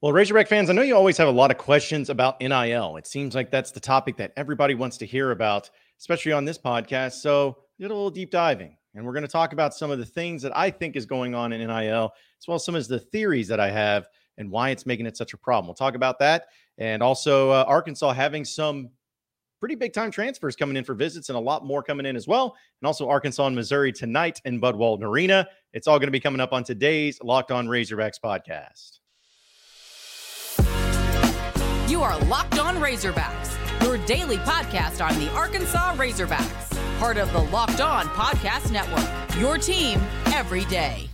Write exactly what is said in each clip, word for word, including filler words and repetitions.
Well, Razorback fans, I know you always have a lot of questions about N I L. It seems like that's the topic that everybody wants to hear about, especially on this podcast. So we did a little deep diving, and we're going to talk about some of the things that I think is going on in N I L, as well as some of the theories that I have and why it's making it such a problem. We'll talk about that. And also uh, Arkansas having some pretty big-time transfers coming in for visits and a lot more coming in as well. And also Arkansas and Missouri tonight in Bud Walton Arena. It's all going to be coming up on today's Locked On Razorbacks podcast. You are Locked On Razorbacks, your daily podcast on the Arkansas Razorbacks, part of the Locked On Podcast Network, your team every day.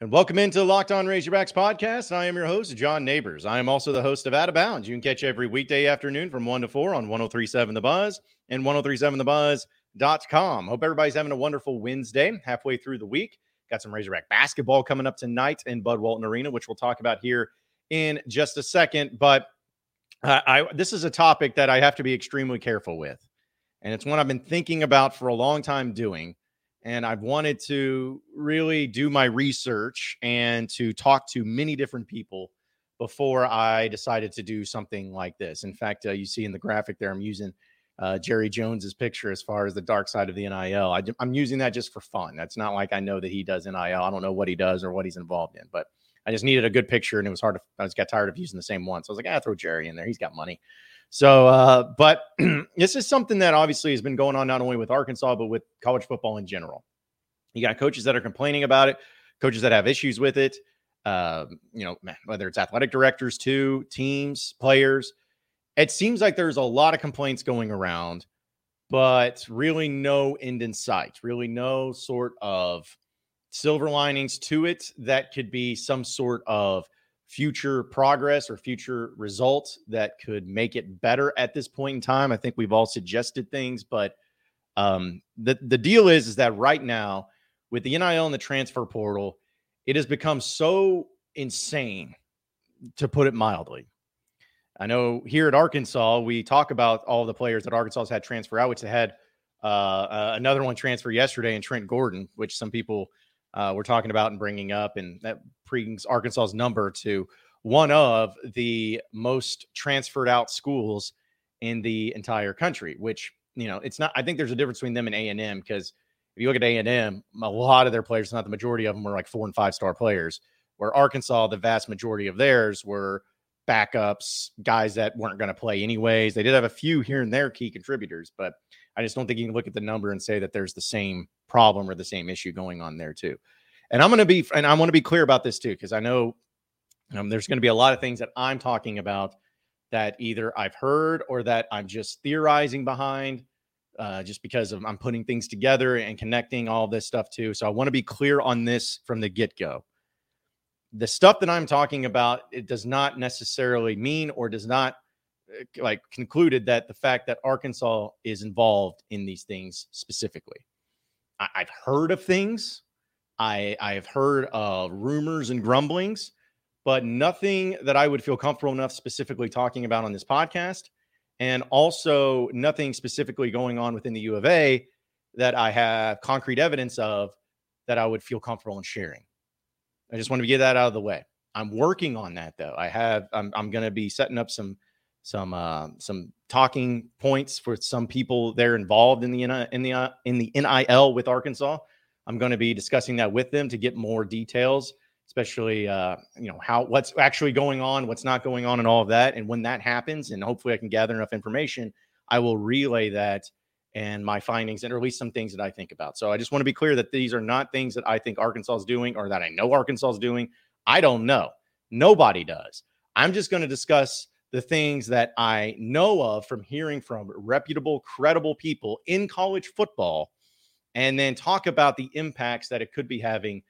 And welcome into Locked On Razorbacks podcast. I am your host, John Neighbors. I am also the host of Out of Bounds. You can catch every weekday afternoon from one to four on ten thirty-seven The Buzz and ten thirty-seven the buzz dot com. Hope everybody's having a wonderful Wednesday, halfway through the week. Got some Razorback basketball coming up tonight in Bud Walton Arena, which we'll talk about here in just a second, but uh, I this is a topic that I have to be extremely careful with, and it's one I've been thinking about for a long time doing, and I've wanted to really do my research and to talk to many different people before I decided to do something like this. In fact, uh, you see in the graphic there, I'm using uh, Jerry Jones's picture as far as the dark side of the N I L. I, I'm using that just for fun. That's not like I know that he does N I L. I don't know what he does or what he's involved in, but I just needed a good picture, and it was hard to, I just got tired of using the same one. So I was like, ah, throw Jerry in there. He's got money. So, uh, but this is something that obviously has been going on not only with Arkansas, but with college football in general. You got coaches that are complaining about it, coaches that have issues with it. Uh, you know, whether it's athletic directors too, teams, players, it seems like there's a lot of complaints going around, but really no end in sight, really no sort of silver linings to it that could be some sort of future progress or future results that could make it better at this point in time. I think we've all suggested things, but um, the, the deal is, is that right now with the N I L and the transfer portal, it has become so insane, to put it mildly. I know here at Arkansas, we talk about all the players that Arkansas has had transfer out, which they had uh, uh, another one transfer yesterday in Trent Gordon, which some people Uh, we're talking about and bringing up, and that brings Arkansas's number to one of the most transferred out schools in the entire country, which, you know, it's not, I think there's a difference between them and A and M, because if you look at A and M, a lot of their players, not the majority of them, were like four and five star players, where Arkansas, the vast majority of theirs were backups, guys that weren't going to play anyways. They did have a few here and there key contributors, but I just don't think you can look at the number and say that there's the same problem or the same issue going on there too. And I'm going to be, and I want to be clear about this too, because I know um, there's going to be a lot of things that I'm talking about that either I've heard or that I'm just theorizing behind uh, just because of, I'm putting things together and connecting all this stuff too. So I want to be clear on this from the get-go. The stuff that I'm talking about, it does not necessarily mean or does not like concluded that the fact that Arkansas is involved in these things specifically. I've heard of things. I I have heard of rumors and grumblings, but nothing that I would feel comfortable enough specifically talking about on this podcast, and also nothing specifically going on within the U of A that I have concrete evidence of that I would feel comfortable in sharing. I just want to get that out of the way. I'm working on that though. I have. I'm I'm going to be setting up some some uh, some talking points for some people that are involved in the in the uh, in the N I L with Arkansas. I'm going to be discussing that with them to get more details, especially uh, you know how what's actually going on, what's not going on, and all of that. And when that happens, and hopefully I can gather enough information, I will relay that and my findings, and at least some things that I think about. So I just want to be clear that these are not things that I think Arkansas is doing or that I know Arkansas is doing. I don't know. Nobody does. I'm just going to discuss the things that I know of from hearing from reputable, credible people in college football, and then talk about the impacts that it could be having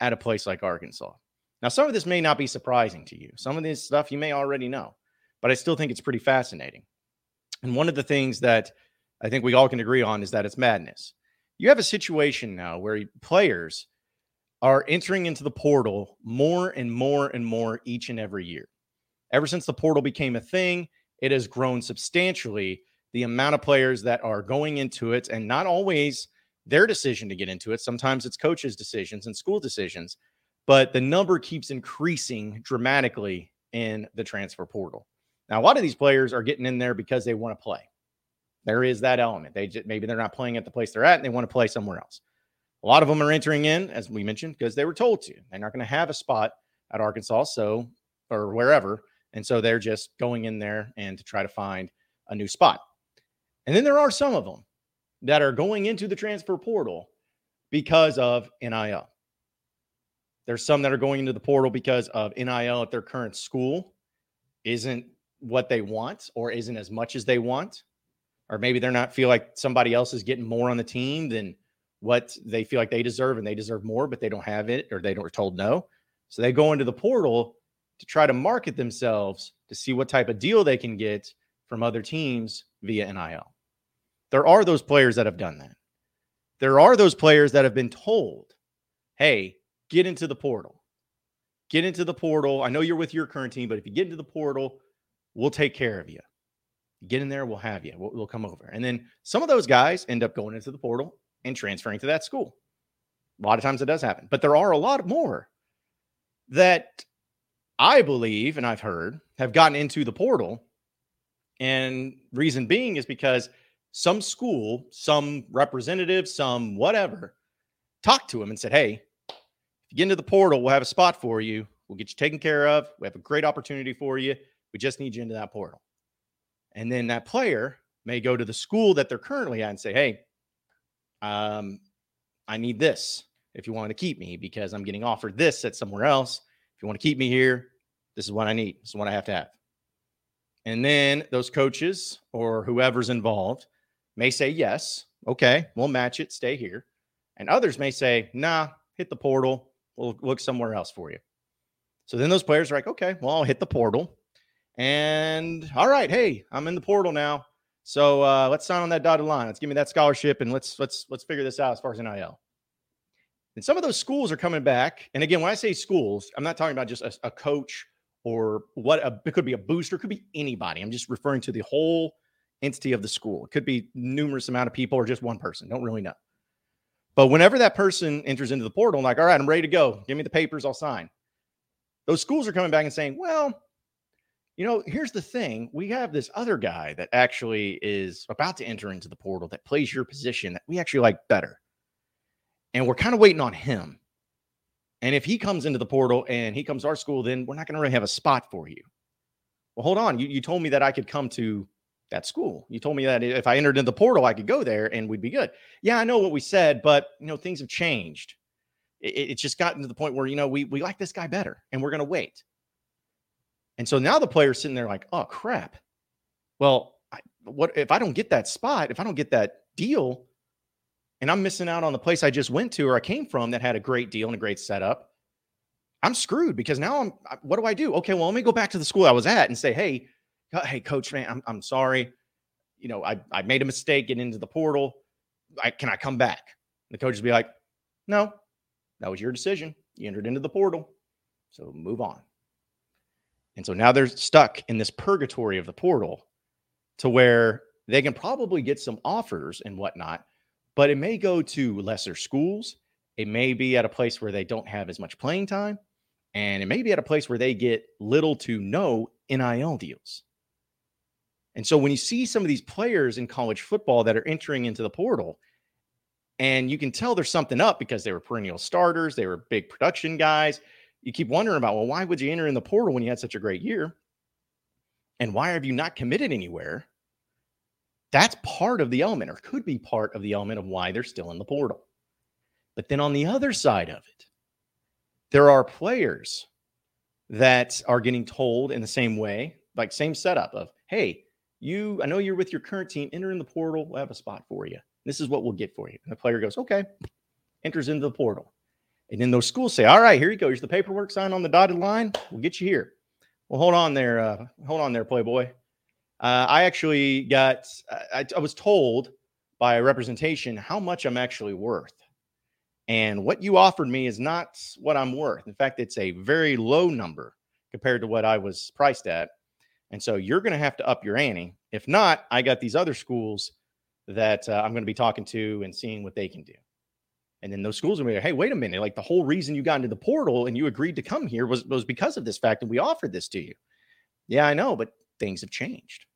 at a place like Arkansas. Now, some of this may not be surprising to you. Some of this stuff you may already know, but I still think it's pretty fascinating. And one of the things that I think we all can agree on is that it's madness. You have a situation now where players are entering into the portal more and more and more each and every year. Ever since the portal became a thing, it has grown substantially, the amount of players that are going into it, and not always their decision to get into it. Sometimes it's coaches' decisions and school decisions, but the number keeps increasing dramatically in the transfer portal. Now, a lot of these players are getting in there because they want to play. There is that element. They just, maybe they're not playing at the place they're at and they want to play somewhere else. A lot of them are entering in, as we mentioned, because they were told to. They're not going to have a spot at Arkansas, so or wherever. And so they're just going in there and to try to find a new spot. And then there are some of them that are going into the transfer portal because of N I L. There's some that are going into the portal because of N I L at their current school isn't what they want or isn't as much as they want. Or maybe they're not feel like somebody else is getting more on the team than what they feel like they deserve and they deserve more, but they don't have it or they don't, were told no. So they go into the portal to try to market themselves to see what type of deal they can get from other teams via N I L. There are those players that have done that. There are those players that have been told, hey, get into the portal. Get into the portal. I know you're with your current team, but if you get into the portal, we'll take care of you. Get in there, we'll have you. We'll, we'll come over. And then some of those guys end up going into the portal and transferring to that school. A lot of times it does happen. But there are a lot more that I believe, and I've heard, have gotten into the portal. And reason being is because some school, some representative, some whatever, talked to him and said, hey, if you get into the portal, we'll have a spot for you. We'll get you taken care of. We have a great opportunity for you. We just need you into that portal. And then that player may go to the school that they're currently at and say, hey, um, I need this if you want to keep me because I'm getting offered this at somewhere else. If you want to keep me here, this is what I need. This is what I have to have. And then those coaches or whoever's involved may say, yes, okay, we'll match it, stay here. And others may say, nah, hit the portal. We'll look somewhere else for you. So then those players are like, okay, well, I'll hit the portal. And all right, hey, I'm in the portal now. So uh, let's sign on that dotted line. Let's give me that scholarship and let's let's let's figure this out as far as N I L. And some of those schools are coming back. And again, when I say schools, I'm not talking about just a, a coach or what a, it could be a booster, it could be anybody. I'm just referring to the whole entity of the school. It could be numerous amount of people or just one person. Don't really know. But whenever that person enters into the portal, I'm like, all right, I'm ready to go. Give me the papers, I'll sign. Those schools are coming back and saying, well, you know, here's the thing. We have this other guy that actually is about to enter into the portal that plays your position that we actually like better. And we're kind of waiting on him. And if he comes into the portal and he comes to our school, then we're not going to really have a spot for you. Well, hold on. You, you told me that I could come to that school. You told me that if I entered into the portal, I could go there and we'd be good. Yeah, I know what we said, but, you know, things have changed. It, it's just gotten to the point where, you know, we, we like this guy better and we're going to wait. And so now the player's sitting there like, oh, crap. Well, I, what if I don't get that spot, if I don't get that deal, and I'm missing out on the place I just went to or I came from that had a great deal and a great setup, I'm screwed because now I'm, what do I do? Okay, well, let me go back to the school I was at and say, hey, hey, coach, man, I'm, I'm sorry. You know, I, I made a mistake getting into the portal. I, can I come back? And the coach would be like, no, that was your decision. You entered into the portal, so move on. And so now they're stuck in this purgatory of the portal to where they can probably get some offers and whatnot, but it may go to lesser schools. It may be at a place where they don't have as much playing time, and it may be at a place where they get little to no N I L deals. And so when you see some of these players in college football that are entering into the portal, and you can tell there's something up because they were perennial starters, they were big production guys, you keep wondering about, well, why would you enter in the portal when you had such a great year? And why have you not committed anywhere? That's part of the element, or could be part of the element of why they're still in the portal. But then on the other side of it, there are players that are getting told in the same way, like same setup of, hey, you, I know you're with your current team, enter in the portal, we'll have a spot for you. This is what we'll get for you. And the player goes, okay, enters into the portal. And then those schools say, all right, here you go. Here's the paperwork, sign on the dotted line. We'll get you here. Well, hold on there. Uh, hold on there, Playboy. Uh, I actually got, I, I was told by a representation how much I'm actually worth. And what you offered me is not what I'm worth. In fact, it's a very low number compared to what I was priced at. And so you're going to have to up your ante. If not, I got these other schools that uh, I'm going to be talking to and seeing what they can do. And then those schools are going to be like, hey, wait a minute. Like the whole reason you got into the portal and you agreed to come here was, was because of this fact and we offered this to you. Yeah, I know, but things have changed.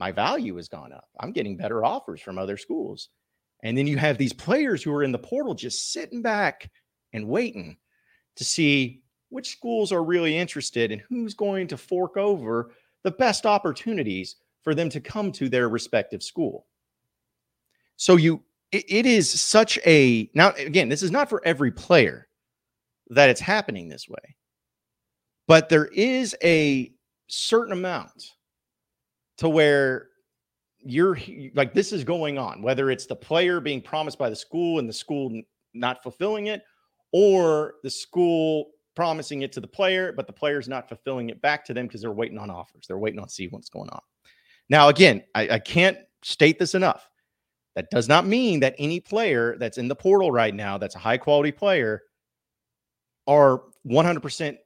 My value has gone up. I'm getting better offers from other schools. And then you have these players who are in the portal just sitting back and waiting to see which schools are really interested and who's going to fork over the best opportunities for them to come to their respective school. So you, it, it is such a, now again, this is not for every player that it's happening this way, but there is a certain amount to where you're like, this is going on, whether it's the player being promised by the school and the school not fulfilling it, or the school promising it to the player, but the player's not fulfilling it back to them because they're waiting on offers. They're waiting on see what's going on. Now, again, I, I can't state this enough. That does not mean that any player that's in the portal right now, that's a high quality player, are one hundred percent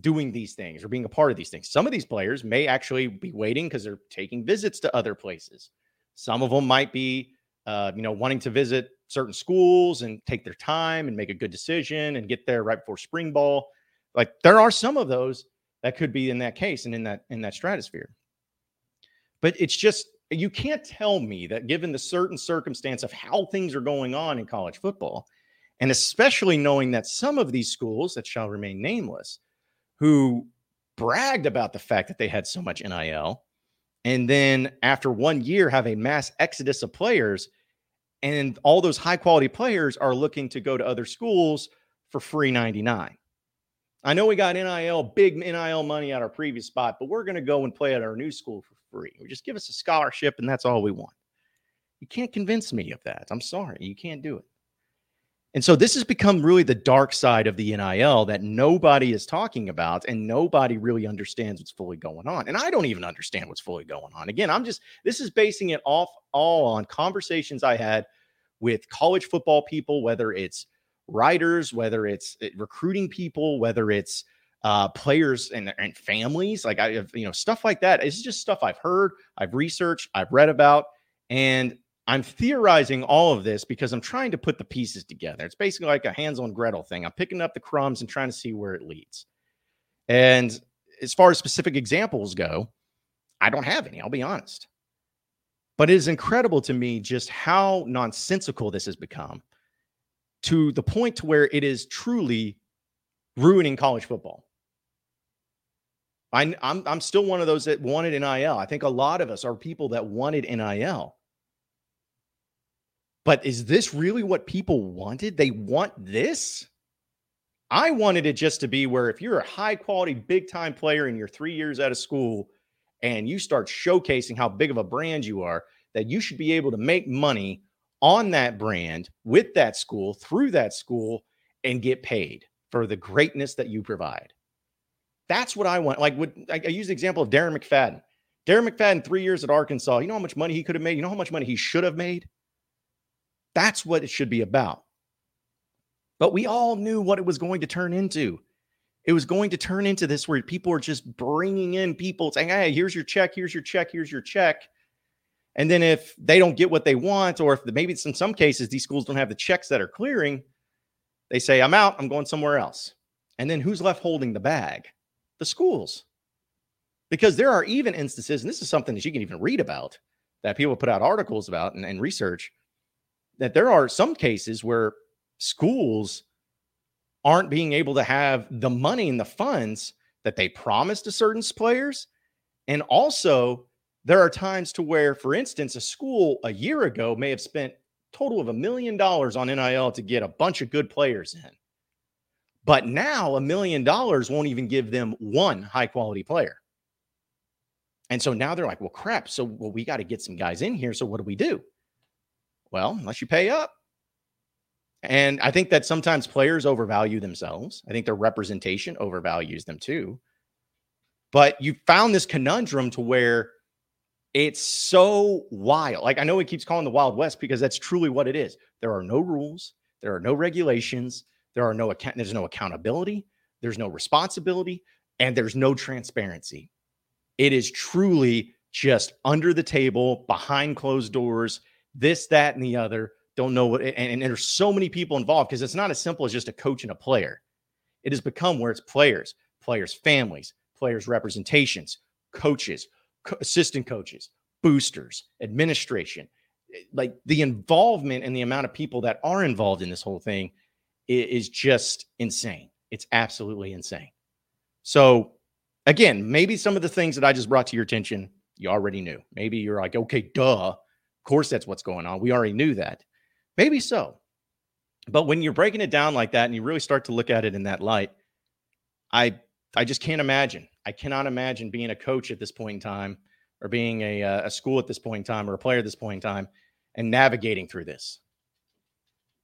doing these things or being a part of these things. Some of these players may actually be waiting because they're taking visits to other places. Some of them might be, uh, you know, wanting to visit certain schools and take their time and make a good decision and get there right before spring ball. Like there are some of those that could be in that case and in that, in that stratosphere. But it's just, you can't tell me that given the certain circumstance of how things are going on in college football, and especially knowing that some of these schools that shall remain nameless who bragged about the fact that they had so much N I L, and then after one year have a mass exodus of players, and all those high-quality players are looking to go to other schools for free ninety-nine. I know we got N I L, big N I L money at our previous spot, but we're going to go and play at our new school for free. Or just give us a scholarship, and that's all we want. You can't convince me of that. I'm sorry. You can't do it. And so this has become really the dark side of the N I L that nobody is talking about, and nobody really understands what's fully going on. And I don't even understand what's fully going on. Again, I'm just, this is basing it off all on conversations I had with college football people, whether it's writers, whether it's recruiting people, whether it's uh, players and, and families, like I have, you know, stuff like that. It's just stuff I've heard, I've researched, I've read about, and I'm theorizing all of this because I'm trying to put the pieces together. It's basically like a Hansel and Gretel thing. I'm picking up the crumbs and trying to see where it leads. And as far as specific examples go, I don't have any, I'll be honest. But it is incredible to me just how nonsensical this has become to the point to where it is truly ruining college football. I, I'm, I'm still one of those that wanted N I L. I think a lot of us are people that wanted N I L. But is this really what people wanted? They want this? I wanted it just to be where if you're a high-quality, big-time player and you're three years out of school, and you start showcasing how big of a brand you are, that you should be able to make money on that brand with that school, through that school, and get paid for the greatness that you provide. That's what I want. Like, would, I, I use the example of Darren McFadden. Darren McFadden, three years at Arkansas, you know how much money he could have made? You know how much money he should have made? That's what it should be about. But we all knew what it was going to turn into. It was going to turn into this where people are just bringing in people saying, hey, here's your check, here's your check, here's your check. And then if they don't get what they want, or if maybe it's in some cases, these schools don't have the checks that are clearing, they say, I'm out, I'm going somewhere else. And then who's left holding the bag? The schools. Because there are even instances, and this is something that you can even read about, that people put out articles about and, and research, that there are some cases where schools aren't being able to have the money and the funds that they promised to certain players. And also there are times to where, for instance, a school a year ago may have spent a total of a million dollars on N I L to get a bunch of good players in. But now a million dollars won't even give them one high quality player. And so now they're like, well, crap. So well, we got to get some guys in here. So what do we do? Well, unless you pay up. And I think that sometimes players overvalue themselves. I think their representation overvalues them too. But you found this conundrum to where it's so wild. Like, I know it keeps calling the Wild West because that's truly what it is. There are no rules. There are no regulations. There are no account. There's no accountability. There's no responsibility, and there's no transparency. It is truly just under the table, behind closed doors, this, that, and the other. don't know what, and, and there's so many people involved because it's not as simple as just a coach and a player. It has become where it's players, players' families, players' representations, coaches, co- assistant coaches, boosters, administration. Like the involvement and the amount of people that are involved in this whole thing is just insane. It's absolutely insane. So again, maybe some of the things that I just brought to your attention, you already knew. Maybe you're like, okay, duh. Of course, that's what's going on. We already knew that. Maybe so. But when you're breaking it down like that and you really start to look at it in that light, I I just can't imagine. I cannot imagine being a coach at this point in time or being a, a school at this point in time or a player at this point in time and navigating through this.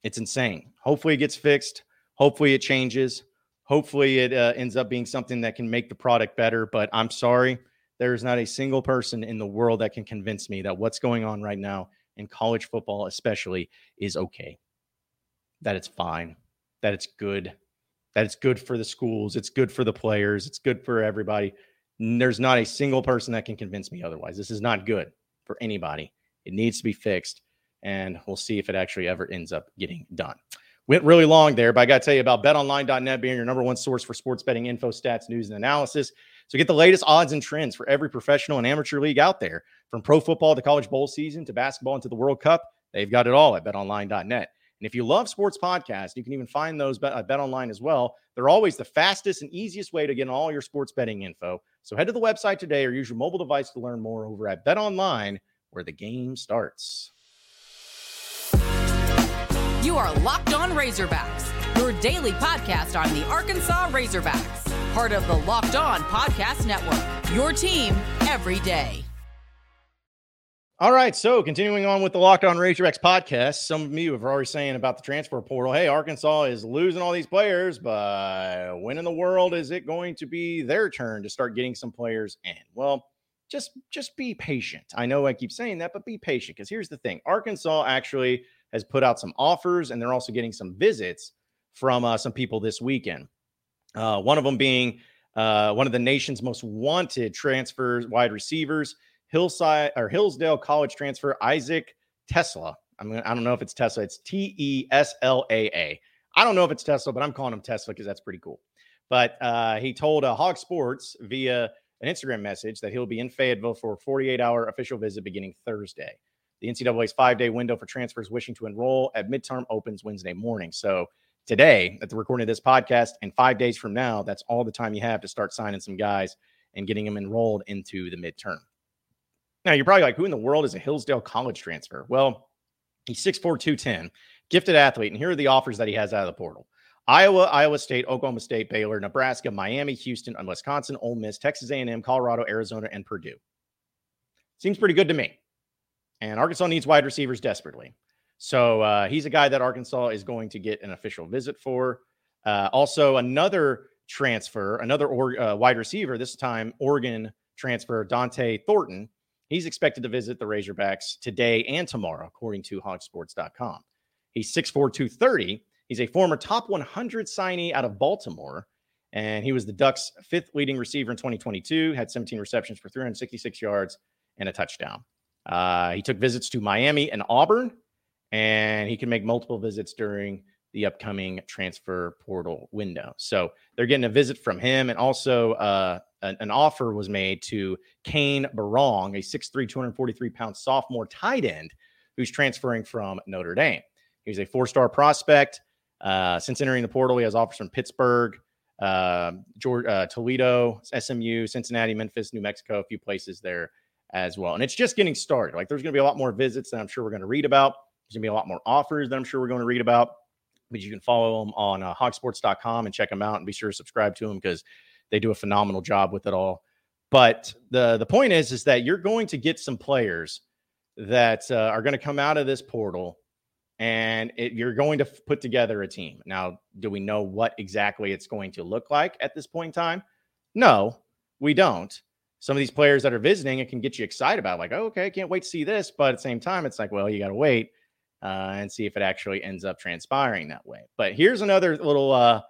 It's insane. Hopefully it gets fixed. Hopefully it changes. Hopefully it uh, ends up being something that can make the product better. But I'm sorry, there is not a single person in the world that can convince me that what's going on right now in college football especially is okay. That it's fine, that it's good, that it's good for the schools, it's good for the players, it's good for everybody. There's not a single person that can convince me otherwise. This is not good for anybody. It needs to be fixed, and we'll see if it actually ever ends up getting done. Went really long there, but I got to tell you about bet online dot net being your number one source for sports betting info, stats, news, and analysis. So get the latest odds and trends for every professional and amateur league out there. From pro football to college bowl season to basketball and to the World Cup, they've got it all at bet online dot net. And if you love sports podcasts, you can even find those at BetOnline as well. They're always the fastest and easiest way to get all your sports betting info. So head to the website today or use your mobile device to learn more over at BetOnline, where the game starts. You are Locked On Razorbacks, your daily podcast on the Arkansas Razorbacks, part of the Locked On Podcast Network, your team every day. All right, so continuing on with the Locked On Razorbacks podcast, some of you have already saying about the transfer portal, hey, Arkansas is losing all these players, but when in the world is it going to be their turn to start getting some players in? Well, just, just be patient. I know I keep saying that, but be patient, because here's the thing. Arkansas actually has put out some offers, and they're also getting some visits from uh, some people this weekend, uh, one of them being uh, one of the nation's most wanted transfers wide receivers, Hillside or Hillsdale College transfer Isaac Tesla. I mean, I don't know if it's Tesla. It's T E S L A A. I don't know if it's Tesla, but I'm calling him Tesla because that's pretty cool. But uh, he told uh, Hog Sports via an Instagram message that he'll be in Fayetteville for a forty-eight hour official visit beginning Thursday. The N C double A's five-day window for transfers wishing to enroll at midterm opens Wednesday morning. So today, at the recording of this podcast, and five days from now, that's all the time you have to start signing some guys and getting them enrolled into the midterm. Now, you're probably like, who in the world is a Hillsdale College transfer? Well, he's six four, two ten, gifted athlete, and here are the offers that he has out of the portal. Iowa, Iowa State, Oklahoma State, Baylor, Nebraska, Miami, Houston, and Wisconsin, Ole Miss, Texas A and M, Colorado, Arizona, and Purdue. Seems pretty good to me. And Arkansas needs wide receivers desperately. So uh, he's a guy that Arkansas is going to get an official visit for. Uh, also, another transfer, another or, uh, wide receiver, this time Oregon transfer, Dante Thornton. He's expected to visit the Razorbacks today and tomorrow, according to hog sports dot com. He's six four, two thirty. He's a former top one hundred signee out of Baltimore, and he was the Ducks' fifth leading receiver in twenty twenty-two, had seventeen receptions for three hundred sixty-six yards and a touchdown. Uh, he took visits to Miami and Auburn, and he can make multiple visits during the upcoming transfer portal window. So they're getting a visit from him, and also uh, an, an offer was made to Kane Barong, a six three, two forty-three pound sophomore tight end who's transferring from Notre Dame. He's a four-star prospect. Uh, since entering the portal, he has offers from Pittsburgh, uh, George, uh, Toledo, S M U, Cincinnati, Memphis, New Mexico, a few places there as well. And it's just getting started. Like, there's going to be a lot more visits that I'm sure we're going to read about. There's going to be a lot more offers that I'm sure we're going to read about. But you can follow them on uh, hog sports dot com and check them out, and be sure to subscribe to them because they do a phenomenal job with it all. But the, the point is, is that you're going to get some players that uh, are going to come out of this portal, and it, you're going to put together a team. Now, do we know what exactly it's going to look like at this point in time? No, we don't. Some of these players that are visiting, it can get you excited about it. Like, oh, okay, I can't wait to see this. But at the same time, it's like, well, you got to wait. Uh, and see if it actually ends up transpiring that way. But here's another little uh,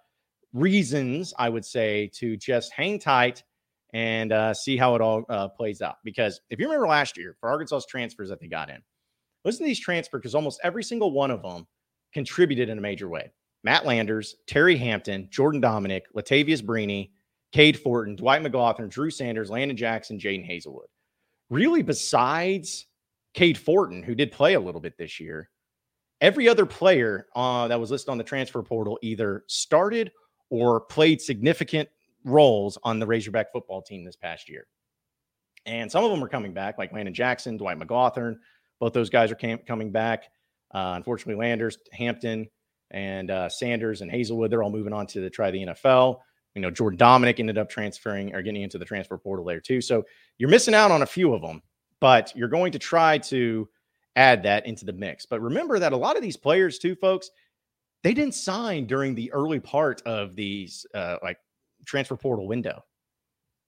reasons, I would say, to just hang tight and uh, see how it all uh, plays out. Because if you remember last year, for Arkansas's transfers that they got in, Listen to these transfer, because almost every single one of them contributed in a major way. Matt Landers, Terry Hampton, Jordan Dominic, Latavius Brini, Cade Fortin, Dwight McLaughlin, Drew Sanders, Landon Jackson, Jaden Hazelwood. Really, besides Cade Fortin, who did play a little bit this year, every other player uh, that was listed on the transfer portal either started or played significant roles on the Razorback football team this past year. And some of them are coming back, like Landon Jackson, Dwight McLaughlin. Both those guys are cam- coming back. Uh, unfortunately, Landers, Hampton, and uh, Sanders and Hazelwood, they're all moving on to the, try the N F L. You know, Jordan Dominic ended up transferring or getting into the transfer portal there too. So you're missing out on a few of them, but you're going to try to add that into the mix. But remember that a lot of these players too, folks, they didn't sign during the early part of these uh, like transfer portal window.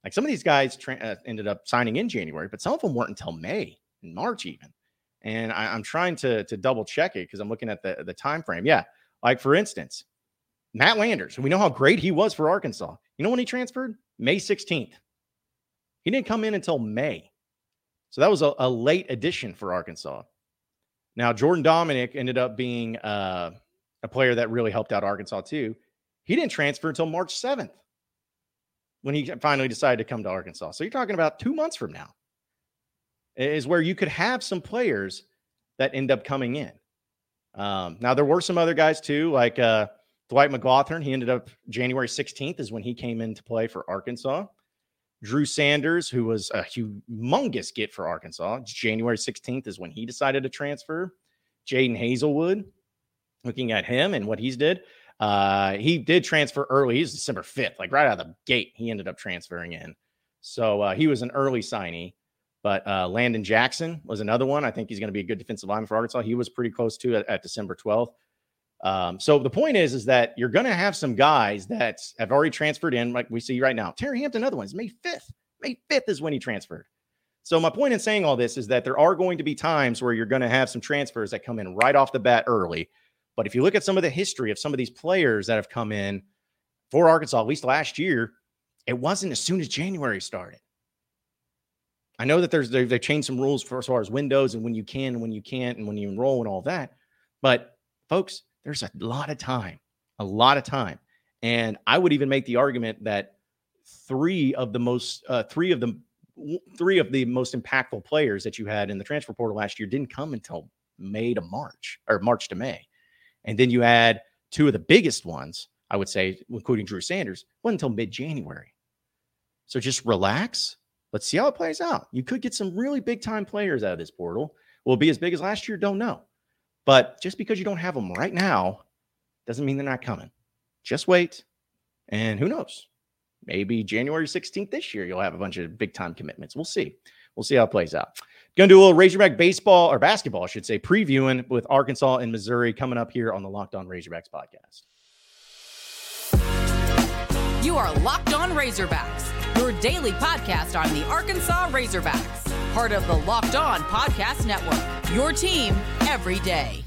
Like some of these guys tra- uh, ended up signing in January, but some of them weren't until May and March even. And I, I'm trying to to double check it because I'm looking at the the time frame. Yeah. Like, for instance, Matt Landers, we know how great he was for Arkansas. You know when he transferred? May sixteenth. He didn't come in until May. So that was a, a late addition for Arkansas. Now, Jordan Dominic ended up being uh, a player that really helped out Arkansas too. He didn't transfer until March seventh when he finally decided to come to Arkansas. So you're talking about two months from now is where you could have some players that end up coming in. Um, now, there were some other guys, too, like uh, Dwight McLaughlin. He ended up January sixteenth is when he came into play for Arkansas. Drew Sanders, who was a humongous get for Arkansas, January sixteenth is when he decided to transfer. Jaden Hazelwood, looking at him and what he's did, uh, he did transfer early. He's December fifth, like right out of the gate, he ended up transferring in. So uh, he was an early signee. But uh, Landon Jackson was another one. I think he's going to be a good defensive lineman for Arkansas. He was pretty close to at, at December twelfth. Um, so the point is, is that you're going to have some guys that have already transferred in, like we see right now. Terry Hampton, another one, is May fifth. May fifth is when he transferred. So my point in saying all this is that there are going to be times where you're going to have some transfers that come in right off the bat early. But if you look at some of the history of some of these players that have come in for Arkansas, at least last year, it wasn't as soon as January started. I know that there's they've changed some rules for as far as windows and when you can and when you can't and when you enroll and all that. But, folks, there's a lot of time, a lot of time. And I would even make the argument that three of the most uh, three of the three of the most impactful players that you had in the transfer portal last year didn't come until May to March or March to May. And then you add two of the biggest ones, I would say, including Drew Sanders, wasn't until mid-January. So just relax. Let's see how it plays out. You could get some really big-time players out of this portal. Will it be as big as last year? Don't know. But just because you don't have them right now doesn't mean they're not coming. Just wait, and who knows? Maybe January sixteenth this year you'll have a bunch of big-time commitments. We'll see. We'll see how it plays out. Going to do a little Razorback baseball, or basketball, I should say, previewing with Arkansas and Missouri coming up here on the Locked On Razorbacks podcast. You are Locked On Razorbacks, your daily podcast on the Arkansas Razorbacks, part of the Locked On Podcast Network, your team every day.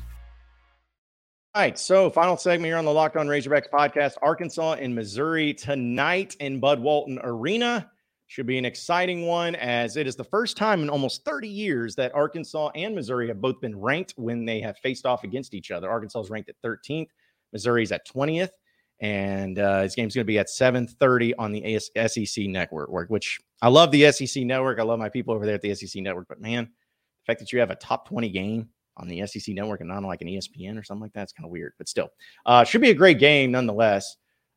All right, so final segment here on the Locked On Razorbacks podcast, Arkansas and Missouri tonight in Bud Walton Arena. Should be an exciting one, as it is the first time in almost thirty years that Arkansas and Missouri have both been ranked when they have faced off against each other. Arkansas is ranked at thirteenth, Missouri is at twentieth. And uh, this game's going to be at seven thirty on the S E C Network, which I love the S E C Network. I love my people over there at the S E C Network. But, man, the fact that you have a top twenty game on the S E C Network and not on like an E S P N or something like that, it's kind of weird. But still, uh, should be a great game nonetheless.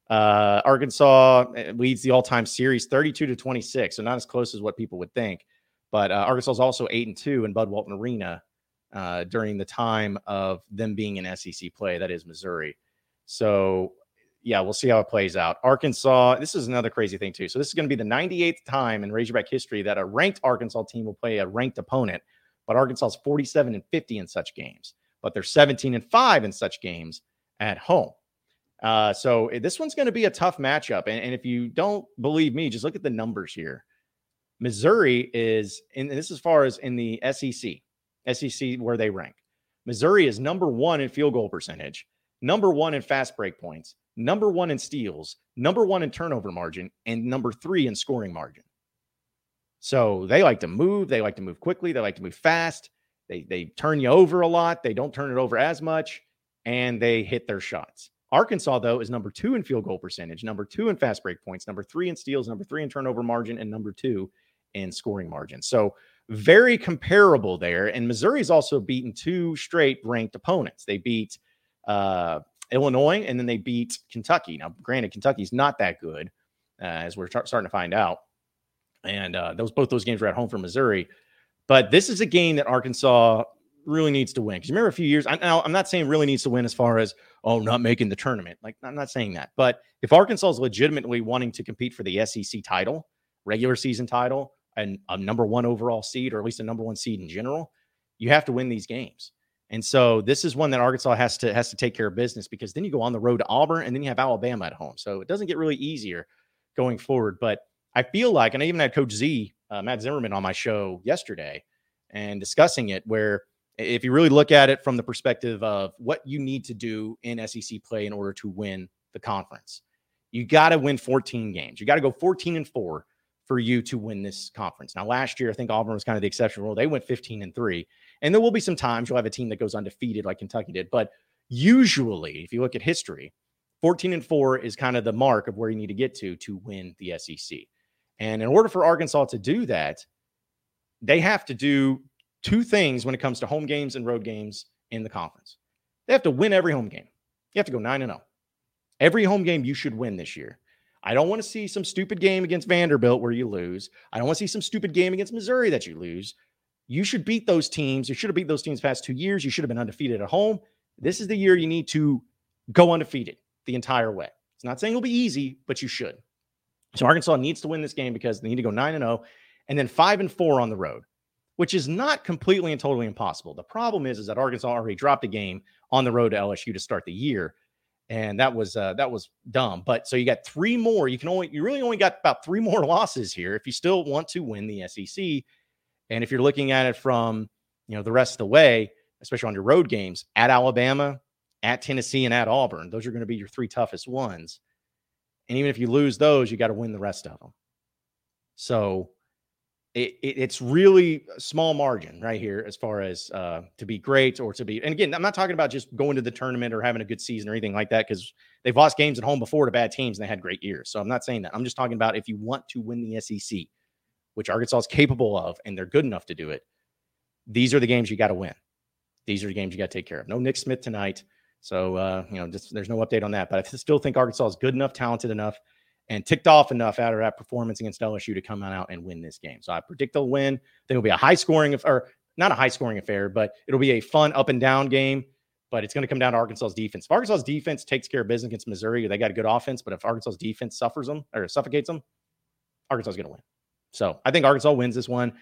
Uh, Arkansas leads the all-time series thirty-two to twenty-six, so not as close as what people would think. But uh, Arkansas is also eight and two in Bud Walton Arena uh, during the time of them being in S E C play. That is Missouri. So, yeah, we'll see how it plays out. Arkansas, this is another crazy thing, too. So this is going to be the ninety-eighth time in Razorback history that a ranked Arkansas team will play a ranked opponent, but Arkansas is forty-seven and fifty in such games, but they're seventeen and five in such games at home. Uh, so this one's going to be a tough matchup, and, and if you don't believe me, just look at the numbers here. Missouri is, and this is as far as in the S E C, S E C where they rank. Missouri is number one in field goal percentage, number one in fast break points, number one in steals, number one in turnover margin, and number three in scoring margin. So they like to move. They like to move quickly. They like to move fast. They they turn you over a lot. They don't turn it over as much, and they hit their shots. Arkansas, though, is number two in field goal percentage, number two in fast break points, number three in steals, number three in turnover margin, and number two in scoring margin. So very comparable there. And Missouri's also beaten two straight ranked opponents. They beat uh, Illinois, and then they beat Kentucky. Now, granted, Kentucky's not that good, uh, as we're t- starting to find out. And uh, those both those games were at home for Missouri. But this is a game that Arkansas really needs to win. Because remember a few years, I, now I'm not saying really needs to win as far as, oh, not making the tournament. Like, I'm not saying that. But if Arkansas is legitimately wanting to compete for the S E C title, regular season title, and a number one overall seed, or at least a number one seed in general, you have to win these games. And so this is one that Arkansas has to has to take care of business, because then you go on the road to Auburn, and then you have Alabama at home. So it doesn't get really easier going forward. But I feel like, and I even had Coach Z, Uh, Matt Zimmerman, on my show yesterday and discussing it, where if you really look at it from the perspective of what you need to do in S E C play in order to win the conference, you got to win fourteen games. You got to go fourteen and four for you to win this conference. Now, last year, I think Auburn was kind of the exception rule. They went fifteen and three, and there will be some times you'll have a team that goes undefeated like Kentucky did. But usually, if you look at history, fourteen and four is kind of the mark of where you need to get to to win the S E C. And in order for Arkansas to do that, they have to do two things when it comes to home games and road games in the conference. They have to win every home game. You have to go nine and oh. Every home game you should win this year. I don't want to see some stupid game against Vanderbilt where you lose. I don't want to see some stupid game against Missouri that you lose. You should beat those teams. You should have beat those teams the past two years. You should have been undefeated at home. This is the year you need to go undefeated the entire way. It's not saying it'll be easy, but you should. So Arkansas needs to win this game because they need to go nine and oh and then five and four on the road, which is not completely and totally impossible. The problem is, is that Arkansas already dropped a game on the road to L S U to start the year, and that was uh, that was dumb. But so you got three more. You can only you really only got about three more losses here if you still want to win the S E C. And if you're looking at it from, you know, the rest of the way, especially on your road games, at Alabama, at Tennessee, and at Auburn, those are going to be your three toughest ones. And even if you lose those, you got to win the rest of them. So it, it, it's really a small margin right here as far as uh, to be great or to be. And again, I'm not talking about just going to the tournament or having a good season or anything like that, because they've lost games at home before to bad teams and they had great years. So I'm not saying that. I'm just talking about if you want to win the S E C, which Arkansas is capable of and they're good enough to do it, these are the games you got to win. These are the games you got to take care of. No Nick Smith tonight. So, uh, you know, just, there's no update on that. But I still think Arkansas is good enough, talented enough, and ticked off enough out of that performance against L S U to come out and win this game. So I predict they'll win. I think it'll be a high-scoring – or not a high-scoring affair, but it'll be a fun up-and-down game. But it's going to come down to Arkansas's defense. If Arkansas's defense takes care of business against Missouri, they got a good offense. But if Arkansas's defense suffers them or suffocates them, Arkansas's going to win. So I think Arkansas wins this one.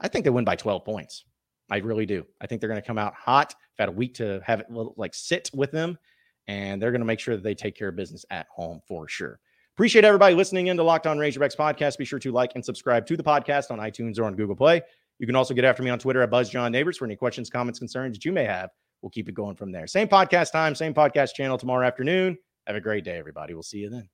I think they win by twelve points. I really do. I think they're going to come out hot. I've had a week to have it like sit with them, and they're going to make sure that they take care of business at home for sure. Appreciate everybody listening in to Locked On Razorbacks podcast. Be sure to like and subscribe to the podcast on iTunes or on Google Play. You can also get after me on Twitter at Buzz John Neighbors for any questions, comments, concerns that you may have. We'll keep it going from there. Same podcast time, same podcast channel tomorrow afternoon. Have a great day, everybody. We'll see you then.